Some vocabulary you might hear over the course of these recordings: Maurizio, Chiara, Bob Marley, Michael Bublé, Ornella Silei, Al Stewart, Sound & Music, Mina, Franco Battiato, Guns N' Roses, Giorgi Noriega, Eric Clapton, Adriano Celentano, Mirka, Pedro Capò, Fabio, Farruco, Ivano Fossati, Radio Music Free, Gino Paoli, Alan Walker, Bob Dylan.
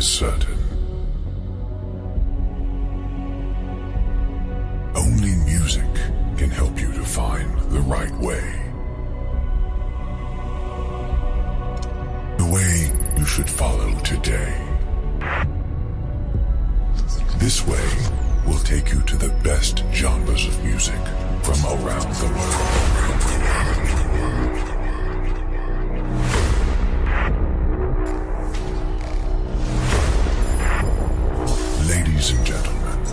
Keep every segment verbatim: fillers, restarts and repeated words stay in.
is certain. Only music can help you to find the right way. The way you should follow today. This way will take you to the best genres of music from around the world. Ladies and gentlemen,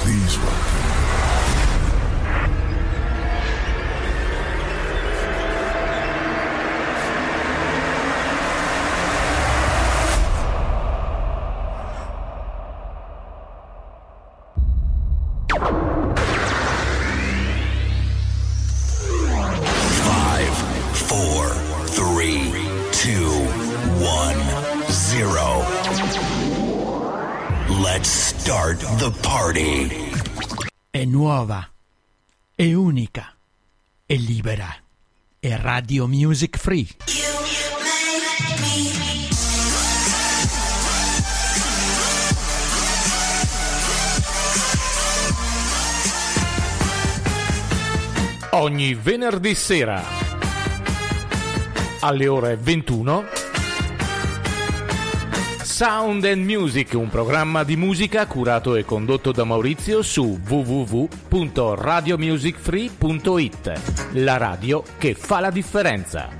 please welcome. Five, four, three, two, one, zero. Let's start the party. È nuova, è unica, è libera, è Radio Music Free. Ogni venerdì sera alle ore ventuno. Sound and Music, un programma di musica curato e condotto da Maurizio su w w w punto radio music free punto i t, la radio che fa la differenza.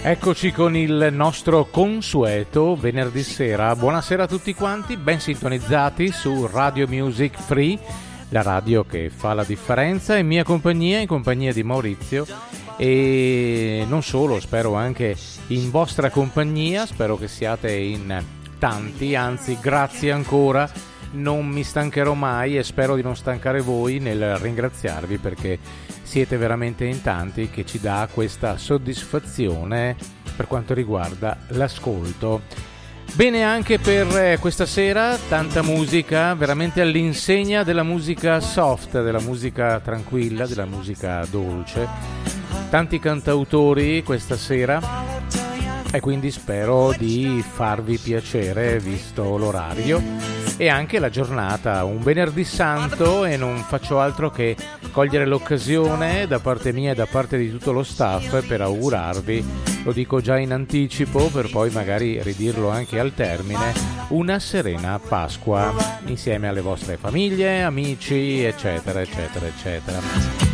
Eccoci con il nostro consueto venerdì sera. Buonasera a tutti quanti, ben sintonizzati su Radio Music Free, la radio che fa la differenza, in mia compagnia, in compagnia di Maurizio e non solo, spero anche in vostra compagnia, spero che siate in tanti, anzi grazie ancora, non mi stancherò mai e spero di non stancare voi nel ringraziarvi perché siete veramente in tanti che ci dà questa soddisfazione per quanto riguarda l'ascolto. Bene anche per questa sera, tanta musica, veramente all'insegna della musica soft, della musica tranquilla, della musica dolce. Tanti cantautori questa sera e quindi spero di farvi piacere visto l'orario. E anche la giornata, un venerdì santo e non faccio altro che cogliere l'occasione da parte mia e da parte di tutto lo staff per augurarvi, lo dico già in anticipo per poi magari ridirlo anche al termine, una serena Pasqua insieme alle vostre famiglie, amici, eccetera, eccetera, eccetera.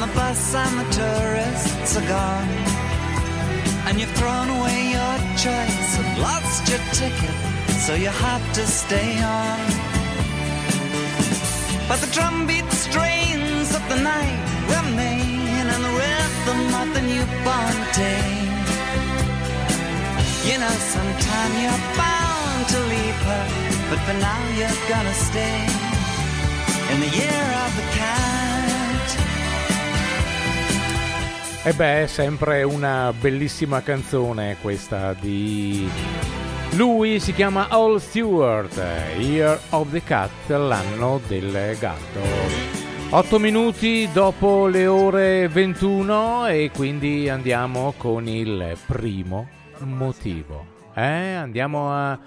On the bus and the tourists are gone, and you've thrown away your choice and lost your ticket, so you have to stay on. But the drumbeat strains of the night remain in the rhythm of the newborn day. You know sometime you're bound to leave her, but for now you're gonna stay in the year of the cat. E beh, è sempre una bellissima canzone questa di lui, si chiama Al Stewart, Year of the Cat, l'anno del gatto. Otto minuti dopo le ore ventuno e quindi andiamo con il primo motivo. Eh, andiamo a...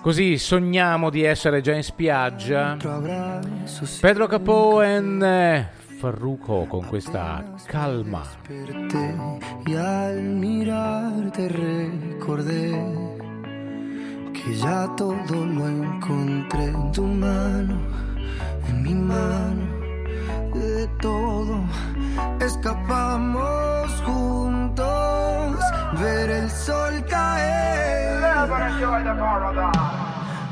Così sogniamo di essere già in spiaggia. Pedro Capò e Farruco con questa calma. Desperté y al mirarte recordé que ya todo lo encontré en tu mano, en mi mano, de todo escapamos juntos, ver el sol caer.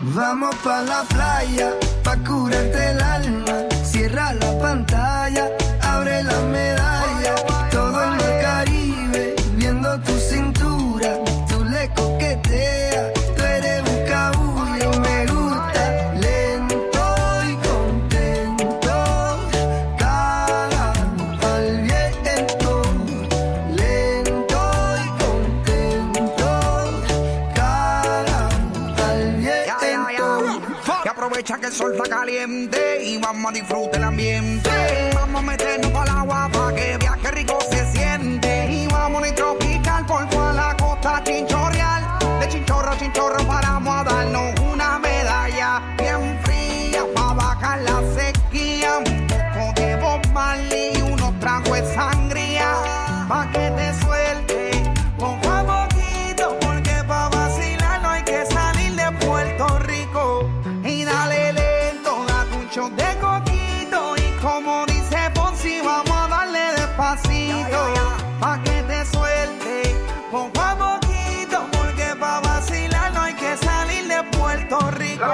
Vamos pa' la playa, pa' curarte el alma. Cierra la pantalla, abre la medalla. Todo en el Caribe, viendo tu cintura. Tú le coqueteas, tú eres un cabullo. Me gusta lento y contento. Cara al viento. Lento y contento. Cara al viento. Y aprovecha que el sol está caliente. Y vamos a disfrutar el ambiente. Vamos a meternos pa'l agua pa' que viaje rico se siente. Y vamos a tropical por toda la costa chinchorreal. De chinchorro a chinchorro paramos a darnos una medalla bien fría pa' bajar la sequía. Un poco de Bob Marley y unos tragos de sangría pa' que te suelte poco a poquito, porque pa' vacilar no hay que salir de Puerto Rico. Y dale lento a tu show de coquito y como dice Ponzi vamos a darle despacito, yeah, yeah, yeah. Pa' que te suelte poco a poquito, porque pa' vacilar no hay que salir de Puerto Rico.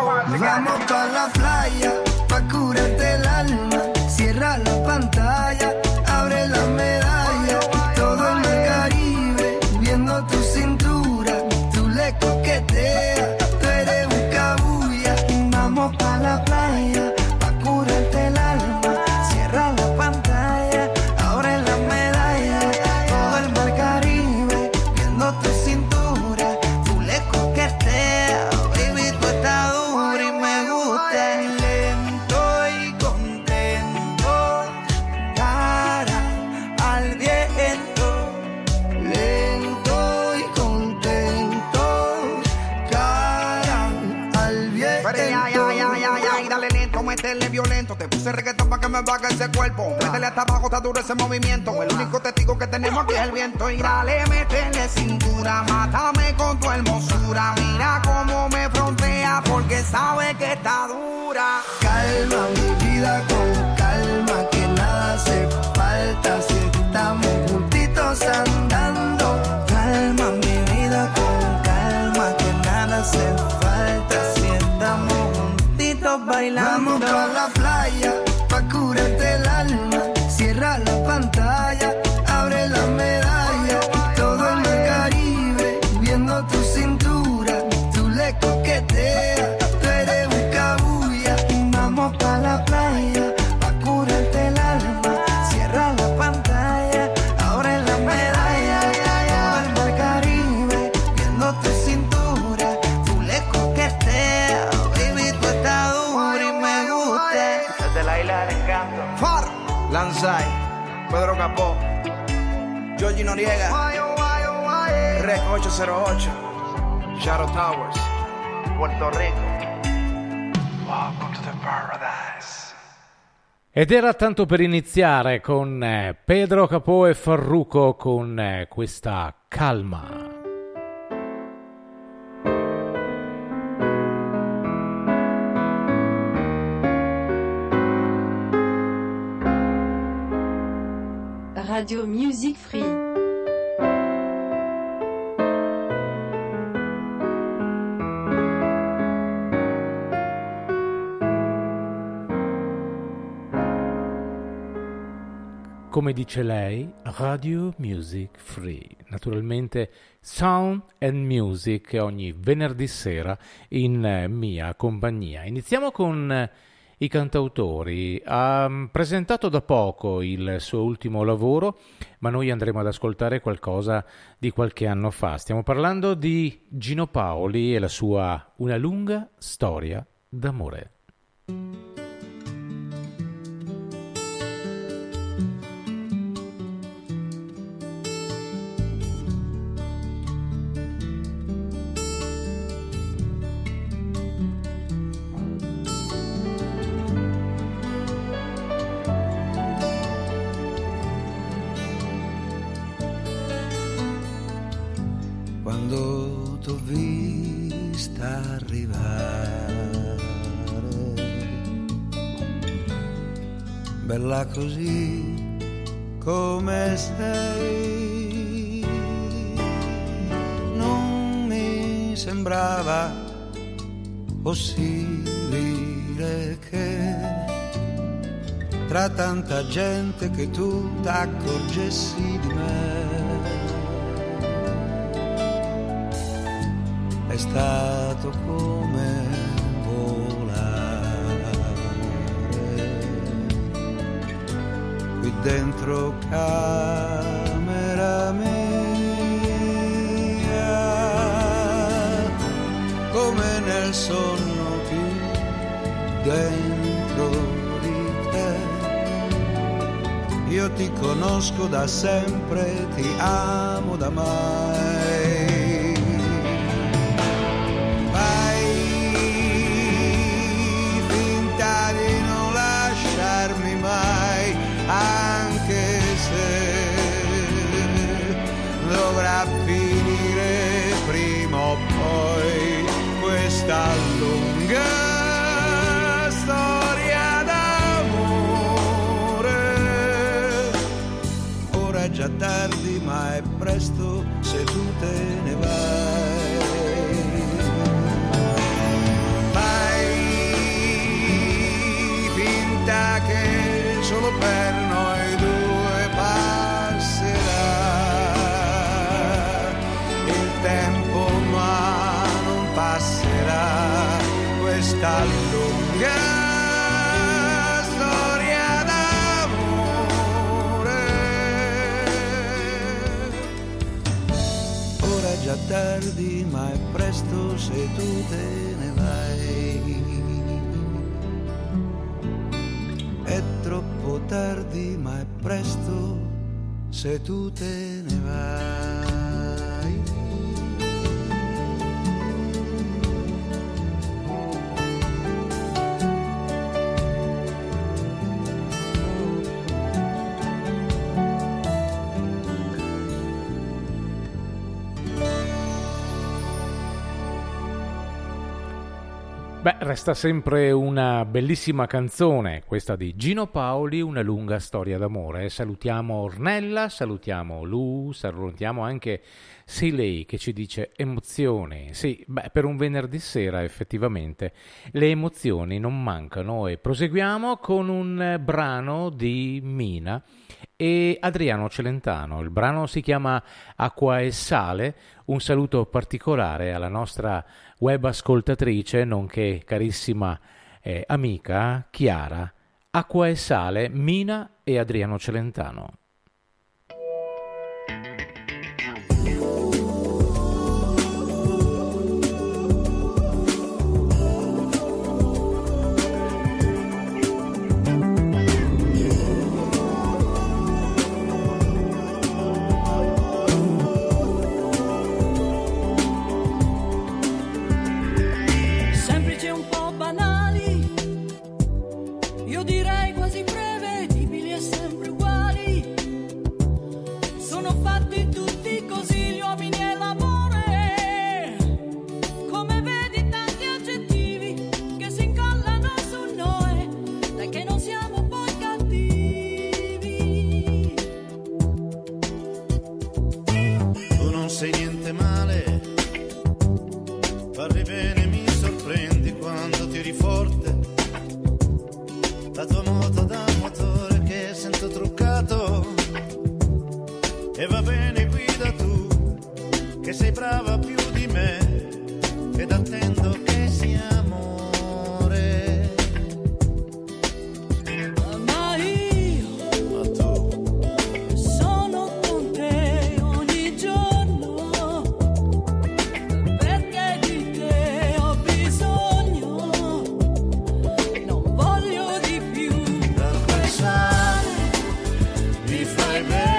Vamos pa' la playa, pa' curarte el alma, cierra la pantalla, abre la medalla, todo en el Caribe, viendo tu cintura, tú le coqueteas. Se reggaetón pa' que me bague ese cuerpo. Métele hasta abajo, está duro ese movimiento. El único testigo que tenemos aquí es el viento. Y dale, métele cintura, mátame con tu hermosura. Mira cómo me frontea, porque sabe que está dura. Calma mi vida con calma, que nada hace falta si estamos juntitos andando. Calma mi vida con calma, que nada hace falta si estamos juntitos bailando. Vamos pa' la playa, pa' curarte el alma, cierra la pantalla, abre la medalla, todo en el Caribe, viendo tu cintura, tú le coqueteas, tú eres un cabulla, vamos pa' la playa, pa' curarte el alma, cierra la pantalla, abre la medalla, todo en el Caribe, viendo tu cintura, tú le coqueteas, baby tú estás duro y me gusta. Desde la isla del encanto, Far, Lanzai, Pedro Capò, Giorgi Noriega, Rec ottocentoocho, Shadow Towers, Puerto Rico. Welcome to the paradise. Ed era tanto per iniziare con eh, Pedro Capò e Farruco con eh, questa calma. Radio Music Free. Come dice lei, Radio Music Free, naturalmente Sound and Music ogni venerdì sera in mia compagnia. Iniziamo con i cantautori. Ha presentato da poco il suo ultimo lavoro, ma noi andremo ad ascoltare qualcosa di qualche anno fa. Stiamo parlando di Gino Paoli e la sua Una lunga storia d'amore. Bella così come sei, non mi sembrava possibile che tra tanta gente che tu t'accorgessi di me. È stato come qui dentro camera mia, come nel sonno più dentro di te, io ti conosco da sempre, ti amo da mai. Fai finta di non lasciarmi mai, anche se dovrà finire prima o poi questa lunga storia d'amore. Ora è già tardi, ma è presto se tu te ne vai. Fai finta che solo per noi due passerà il tempo, ma non passerà questa lunga storia d'amore. Ora è già tardi, ma è presto se tu te ne vai. È troppo tardi, ma è presto se tu te ne vai. Beh, resta sempre una bellissima canzone, questa di Gino Paoli, Una lunga storia d'amore. Salutiamo Ornella, salutiamo Lu, salutiamo anche Silei che ci dice emozioni. Sì, beh, per un venerdì sera effettivamente le emozioni non mancano. E proseguiamo con un brano di Mina e Adriano Celentano. Il brano si chiama Acqua e Sale. Un saluto particolare alla nostra web ascoltatrice, nonché carissima eh, amica Chiara. Acqua e Sale, Mina e Adriano Celentano. Io direi quasi prevedibili e sempre uguali, fate male, parli bene, mi sorprendi quando tiri forte. La tua moto da motore che sento truccato, e va bene guida tu che sei brava più di me, ed attendo che sia amore. Ma io, ma tu, sono con te ogni giorno, perché di te ho bisogno, non voglio di più. Per pensare mi fai bene.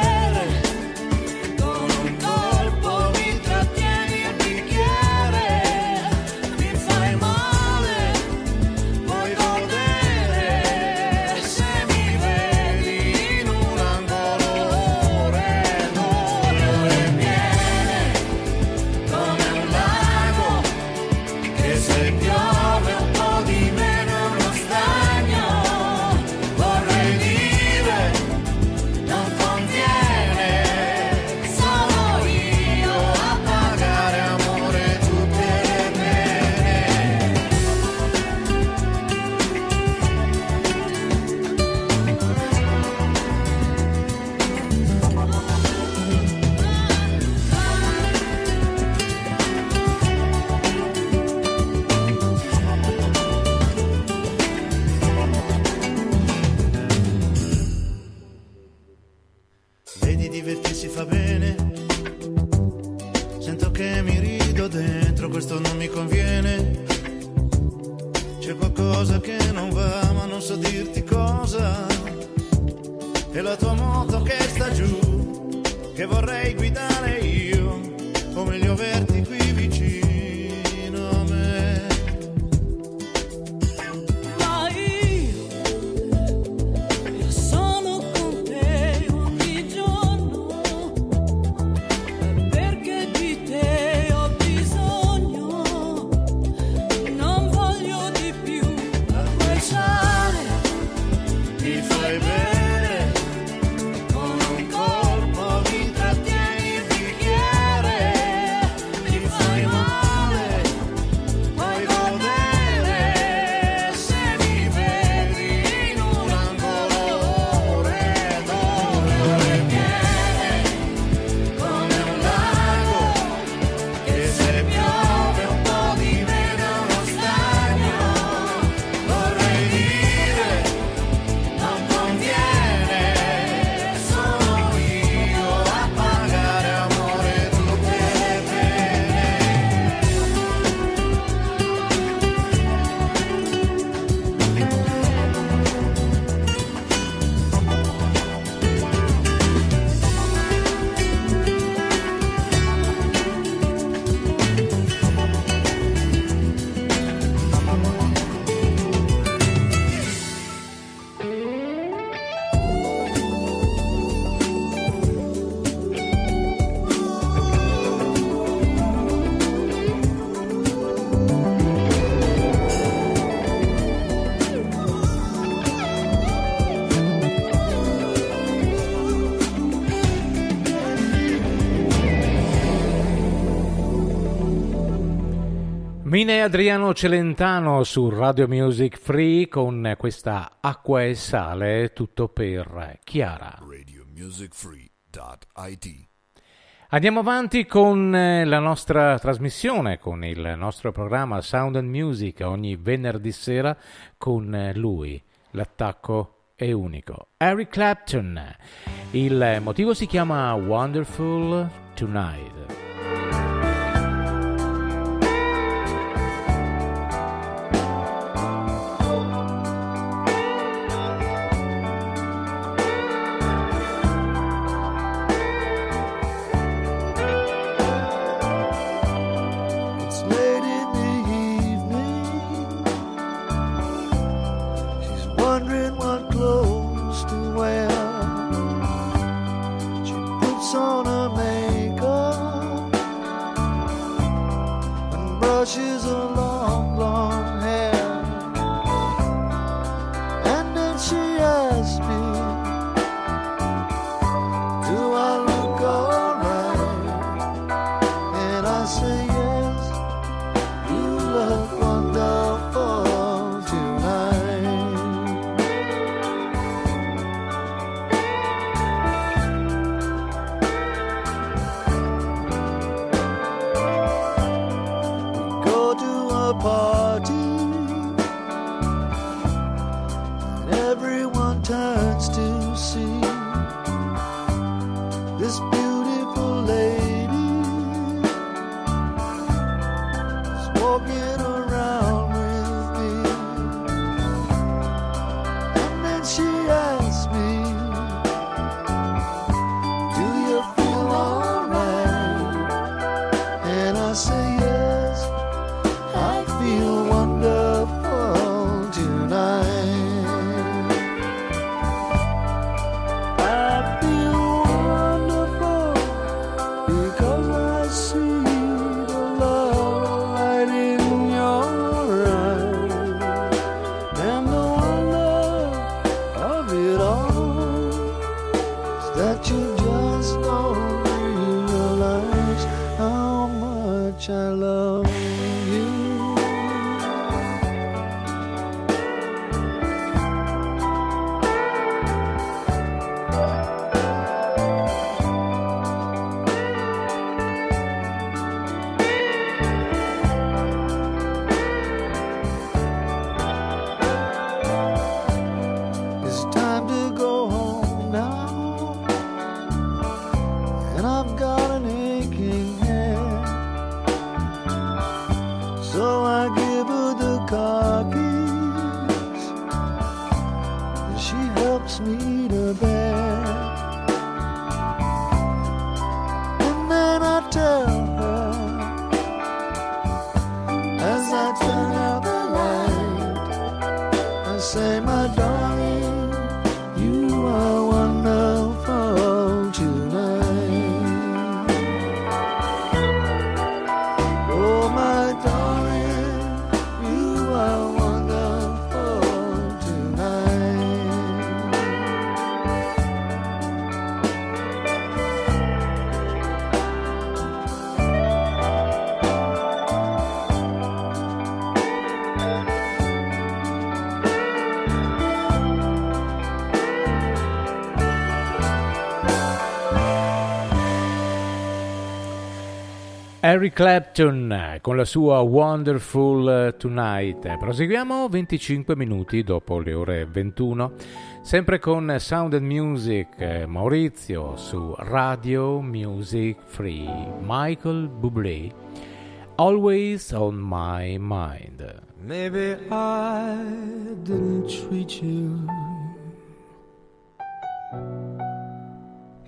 Mina e Adriano Celentano su Radio Music Free con questa Acqua e Sale, tutto per Chiara. radio music free dot i t. Andiamo avanti con la nostra trasmissione, con il nostro programma Sound and Music ogni venerdì sera con lui, l'attacco è unico, Eric Clapton. Il motivo si chiama Wonderful Tonight. On her makeup this beautiful lady is walking around with me. And then she asked me, do you feel alright? And I say yes, I feel wonderful tonight. I love you. It's time to go home now, and I've got an aching head. So I give her the car keys, and she helps me to bed. And then I tell her, as I turn out the light, I say, my darling, you are wonderful tonight. Eric Clapton con la sua Wonderful Tonight. Proseguiamo venticinque minuti dopo le ore ventuno, sempre con Sound and Music. Maurizio su Radio Music Free, Michael Bublé, Always on My Mind. Maybe I didn't treat you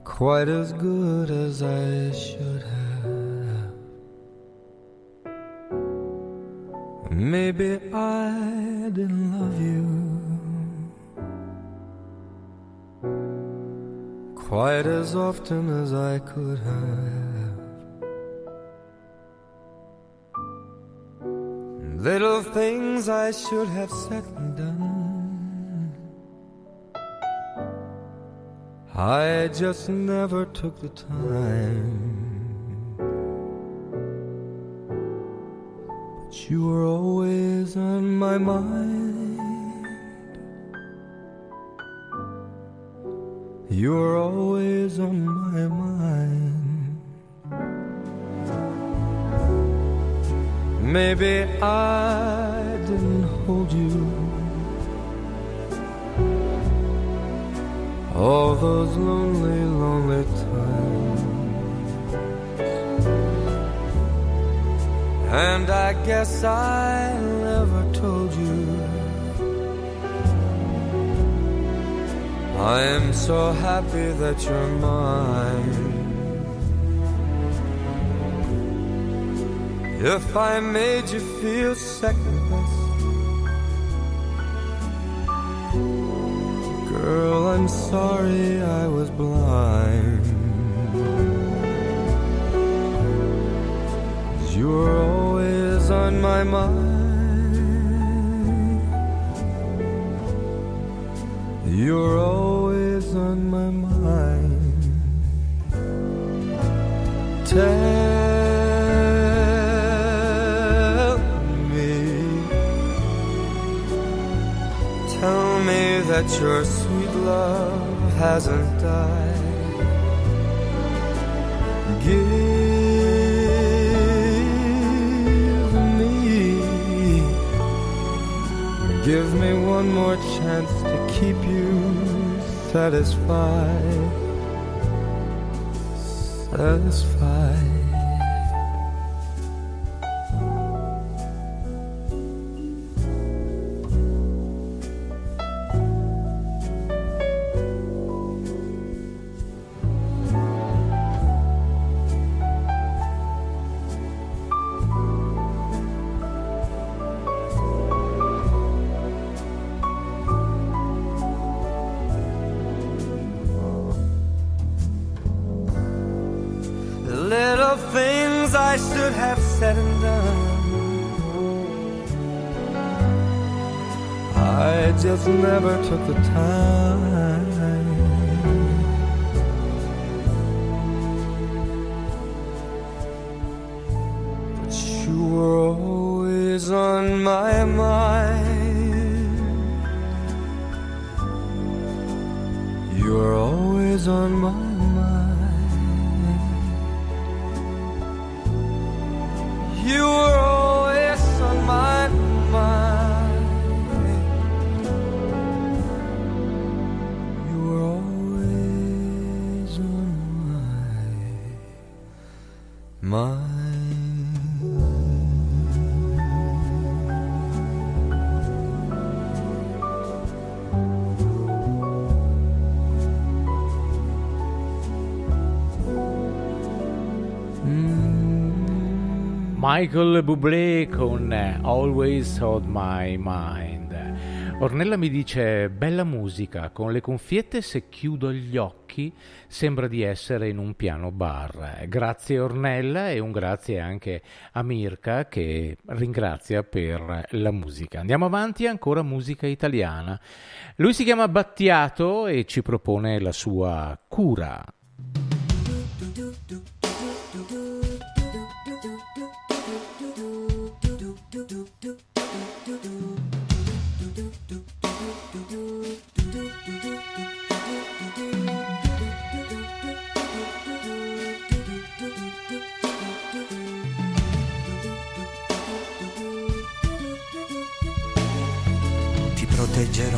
quite as good as I should have. Maybe I didn't love you quite as often as I could have. Little things I should have said and done, I just never took the time. You were always on my mind. You were always on my mind. Maybe I didn't hold you all those lonely, lonely times. And I guess I never told you I am so happy that you're mine. If I made you feel second best, girl, I'm sorry I was blind. You were always on my mind. You were always on my mind. Tell me, tell me that your sweet love hasn't died. Give Give me one more chance to keep you satisfied. satisfied. Never took the time. But you were always on my mind. You were always on my mind. You were always on my mind. Michael Bublé con Always on My Mind. Ornella mi dice: bella musica, con le cuffiette se chiudo gli occhi sembra di essere in un piano bar. Grazie Ornella, e un grazie anche a Mirka che ringrazia per la musica. Andiamo avanti, ancora musica italiana. Lui si chiama Battiato e ci propone la sua Cura. Proteggerò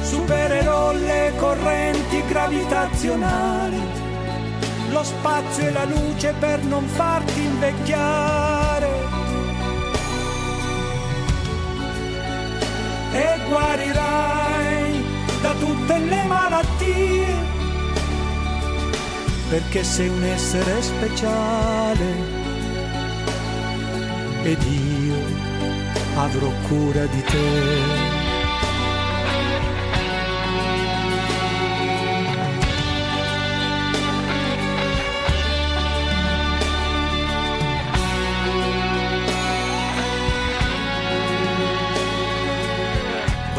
Supererò le correnti gravitazionali, lo spazio e la luce per non farti invecchiare. E guarirai da tutte le malattie, perché sei un essere speciale. Ed io avrò cura di te.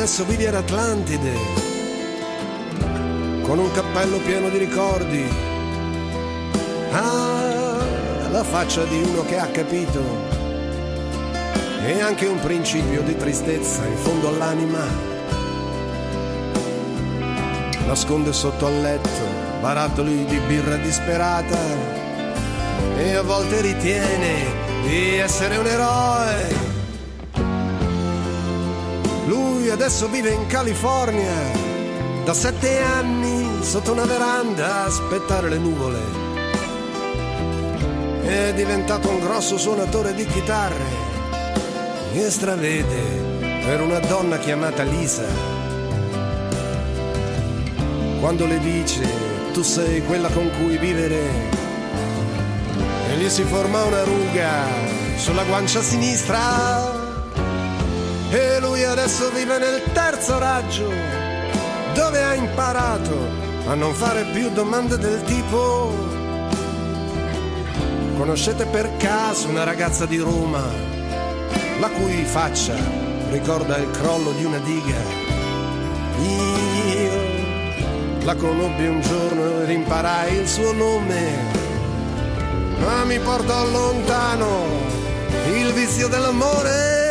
Adesso vivi ad Atlantide, con un cappello pieno di ricordi. Ah, la faccia di uno che ha capito, e anche un principio di tristezza in fondo all'anima. Nasconde sotto al letto barattoli di birra disperata, e a volte ritiene di essere un eroe. Lui adesso vive in California, da sette anni sotto una veranda a aspettare le nuvole. È diventato un grosso suonatore di chitarre e stravede per una donna chiamata Lisa. Quando le dice tu sei quella con cui vivere, e gli si forma una ruga sulla guancia sinistra. E lui adesso vive nel terzo raggio, dove ha imparato a non fare più domande del tipo: conoscete per caso una ragazza di Roma, la cui faccia ricorda il crollo di una diga? Io la conobbi un giorno e rimparai il suo nome, ma mi portò lontano il vizio dell'amore.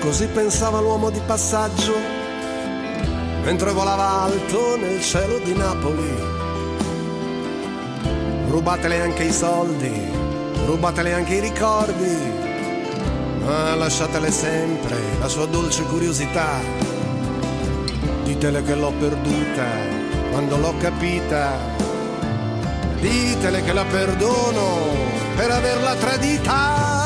Così pensava l'uomo di passaggio mentre volava alto nel cielo di Napoli. Rubatele anche i soldi, rubatele anche i ricordi, ma lasciatele sempre la sua dolce curiosità. Ditele che l'ho perduta quando l'ho capita, ditele che la perdono per averla tradita.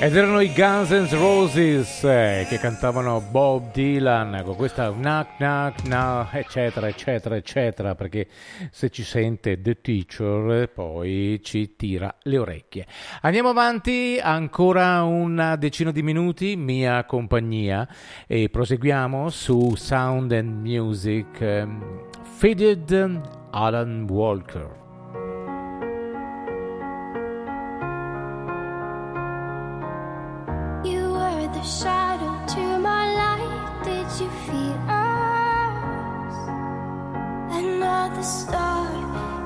Ed erano i Guns N' Roses eh, che cantavano Bob Dylan con questa knock knock knock eccetera eccetera eccetera, perché se ci sente The Teacher poi ci tira le orecchie. Andiamo avanti ancora una decina di minuti, mia compagnia, e proseguiamo su Sound and Music. um, Faded, Alan Walker. The shadow to my light, did you feel us? Another star,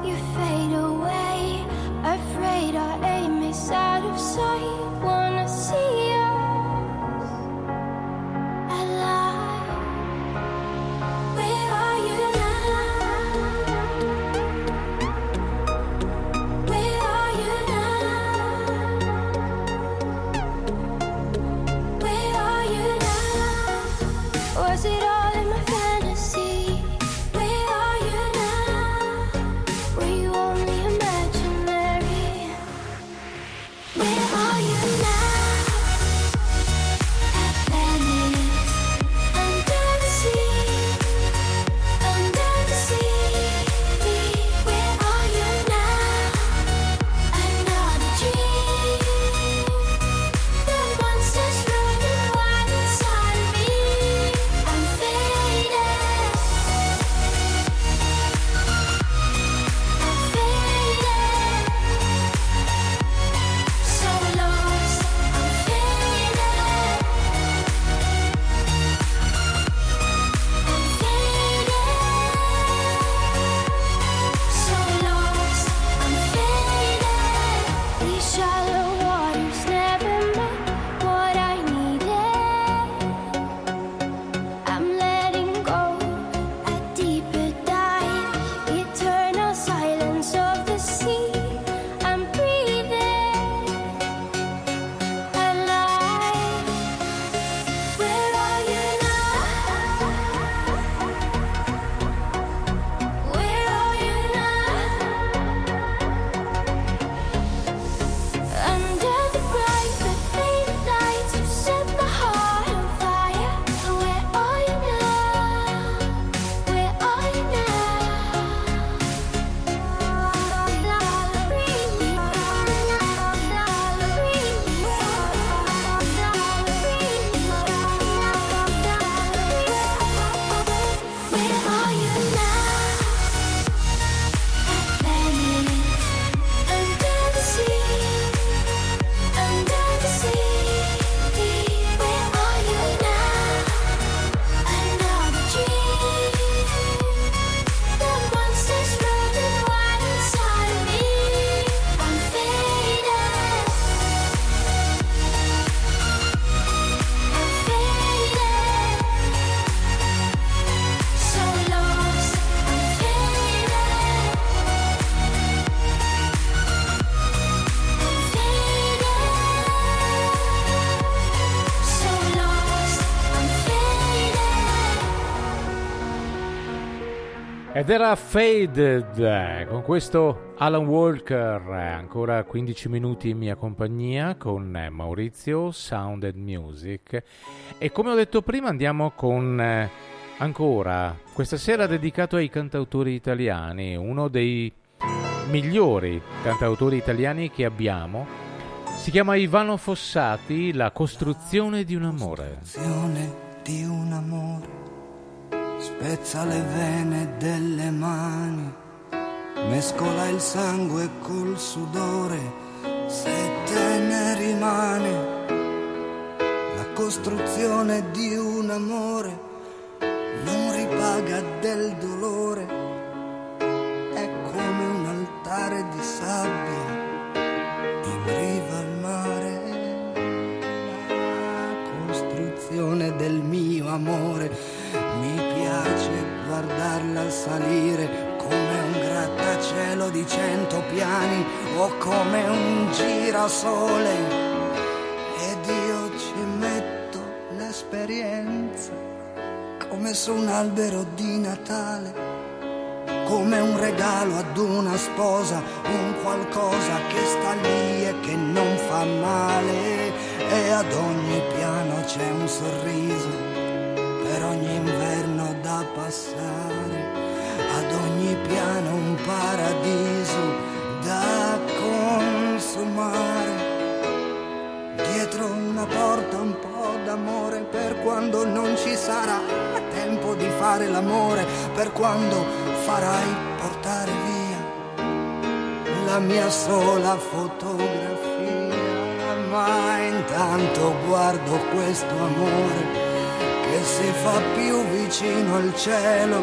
you fade away. Afraid our aim is out of sight. Wanna see us alive. Where are you now? Where are you now? Was it all in my fantasy? Where are you now? Were you only imaginary? Where are you now? I've vanished under the sea, under the sea. Where are you now? Another dream, the monsters rule the world inside of me. I'm faded, I'm faded, so lost, I'm faded, I'm faded, so lost, I'm faded. These shallow waters never met what I needed. I'm letting go, a deeper dive, eternal silence of the sea. I'm breathing alive. Where are you now? Where are you now? Under the bright but faded lights, you set the heart on fire. Where are you now? Where are you now? Where are you now? I've vanished under the sea, under the sea. Where are you now? Another dream, the monsters rule the world inside of me. I'm faded, I'm faded, so lost, I'm faded, I'm faded, so lost, I'm faded. Ed era Faded eh, con questo Alan Walker. eh, Ancora quindici minuti in mia compagnia con eh, Maurizio, Sound and Music. E come ho detto prima andiamo con eh, ancora questa sera dedicato ai cantautori italiani, uno dei migliori cantautori italiani che abbiamo. Si chiama Ivano Fossati, La costruzione di un amore. Costruzione di un amore, spezza le vene delle mani, mescola il sangue col sudore, se te ne rimane. La costruzione di un amore non ripaga del dolore, è come un altare di sabbia in riva al mare. La costruzione del mio amore, mi piace guardarla salire come un grattacielo di cento piani o come un girasole, ed io ci metto l'esperienza come su un albero di Natale, come un regalo ad una sposa, un qualcosa che sta lì e che non fa male, e ad ogni piano c'è un sorriso per ogni inverno da passare, ad ogni piano un paradiso da consumare, dietro una porta un po' d'amore per quando non ci sarà tempo di fare l'amore, per quando farai portare via la mia sola fotografia. Ma intanto guardo questo amore che si fa più vicino al cielo,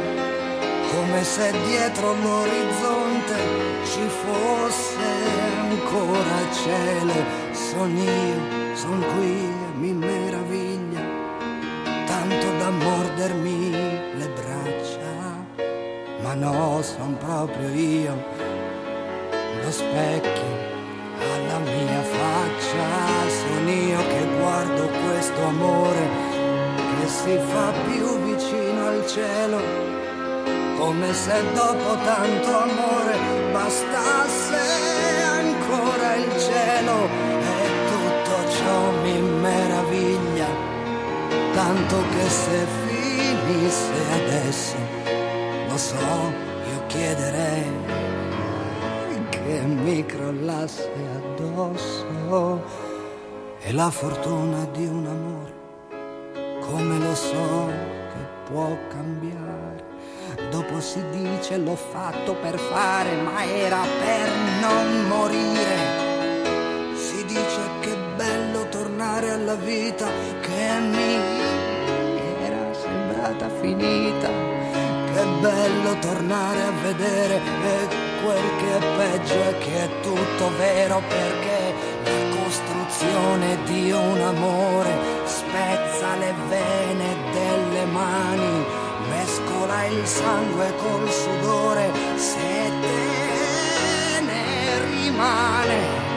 come se dietro l'orizzonte ci fosse ancora cielo. Son io, son qui e mi meraviglia, tanto da mordermi le braccia, ma no, son proprio io, lo specchio alla mia faccia. Son io che guardo questo amore che si fa più vicino al cielo, come se dopo tanto amore bastasse ancora il cielo. Ciò mi meraviglia, tanto che se finisse adesso, lo so, io chiederei che mi crollasse addosso. E la fortuna di un amore, come lo so che può cambiare, dopo si dice l'ho fatto per fare, ma era per non morire. Si dice che bello tornare alla vita che mi era sembrata finita, che bello tornare a vedere, e quel che è peggio è che è tutto vero, perché la costruzione di un amore spezza le vene delle mani, mescola il sangue col sudore, se te ne rimane.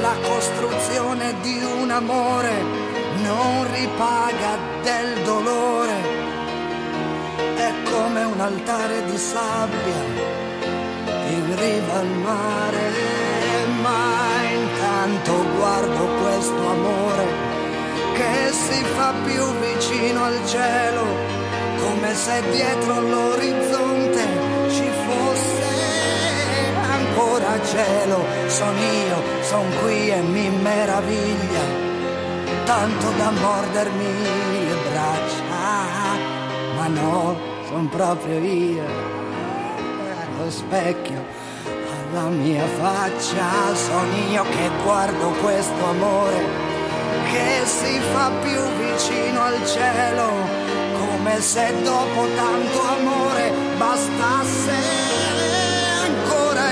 La costruzione di un amore non ripaga del dolore, è come un altare di sabbia in riva al mare. Ma intanto guardo questo amore che si fa più vicino al cielo, come se dietro l'orizzonte ci fosse ancora cielo. Son io, son qui e mi meraviglia, tanto da mordermi le braccia, ma no, son proprio io, lo specchio alla mia faccia. Son io che guardo questo amore che si fa più vicino al cielo, come se dopo tanto amore bastasse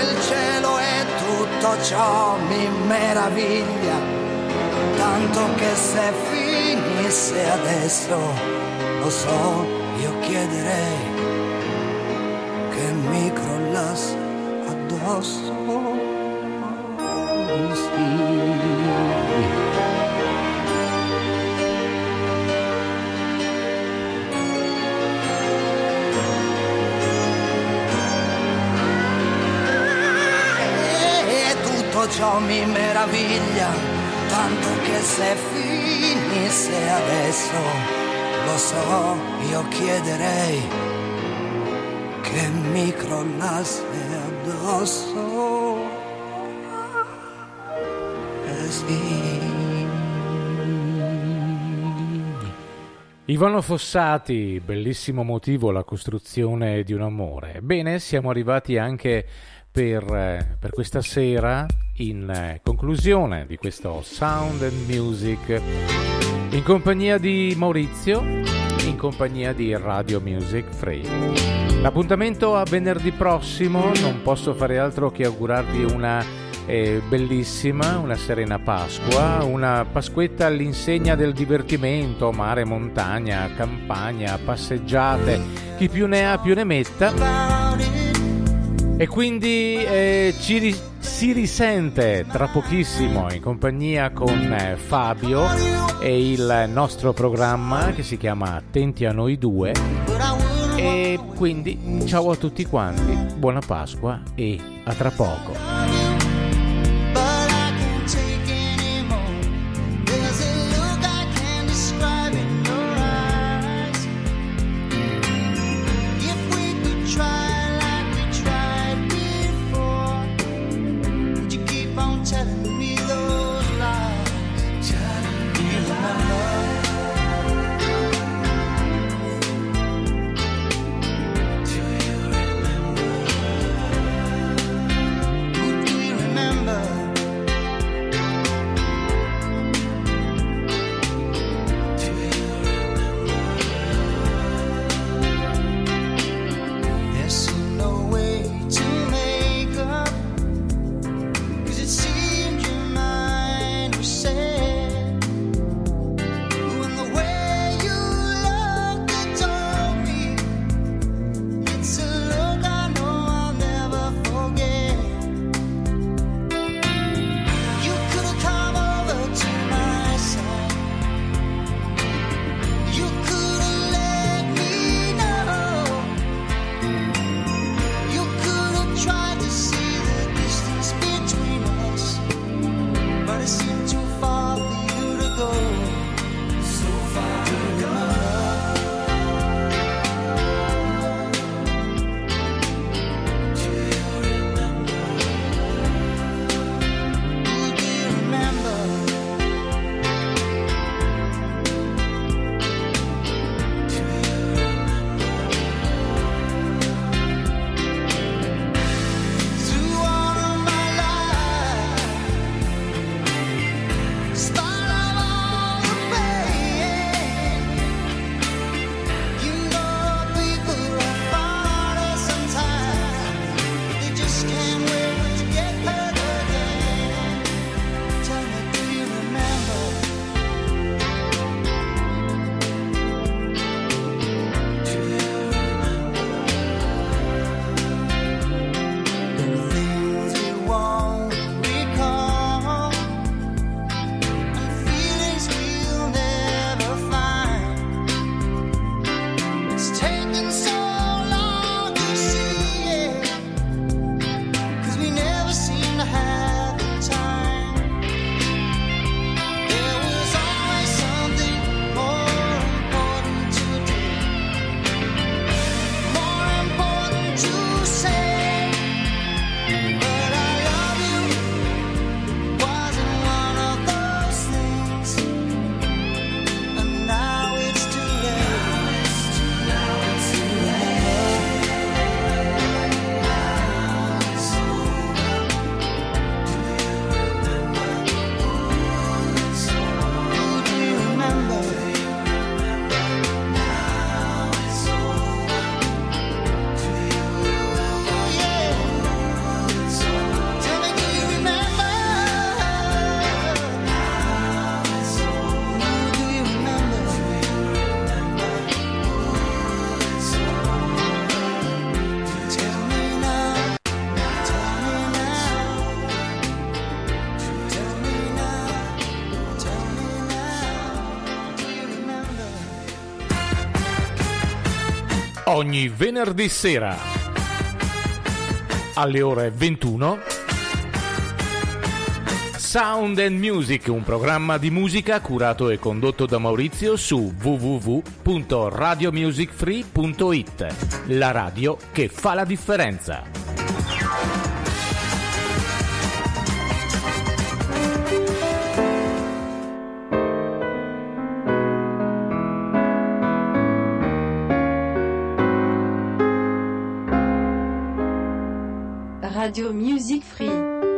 il cielo, e tutto ciò mi meraviglia, tanto che se finisse adesso, lo so, io chiederei che mi crollasse addosso. Sì. Ciò mi meraviglia, tanto che se finisse adesso, lo so, io chiederei che mi crollasse addosso. Eh sì. Ivano Fossati, bellissimo motivo, la costruzione di un amore. Bene, siamo arrivati anche Per, per questa sera in conclusione di questo Sound and Music, in compagnia di Maurizio, in compagnia di Radio Music Free. L'appuntamento a venerdì prossimo, non posso fare altro che augurarvi una eh, bellissima, una serena Pasqua, una Pasquetta all'insegna del divertimento, mare, montagna, campagna, passeggiate, chi più ne ha più ne metta. E quindi eh, ci ri- si risente tra pochissimo in compagnia con eh, Fabio e il nostro programma che si chiama Attenti a noi due, E quindi ciao a tutti quanti, buona Pasqua e a tra poco. Ogni venerdì sera alle ore ventuno Sound and Music, un programma di musica curato e condotto da Maurizio su w w w punto radio music free punto i t, la radio che fa la differenza. Radio Music Free.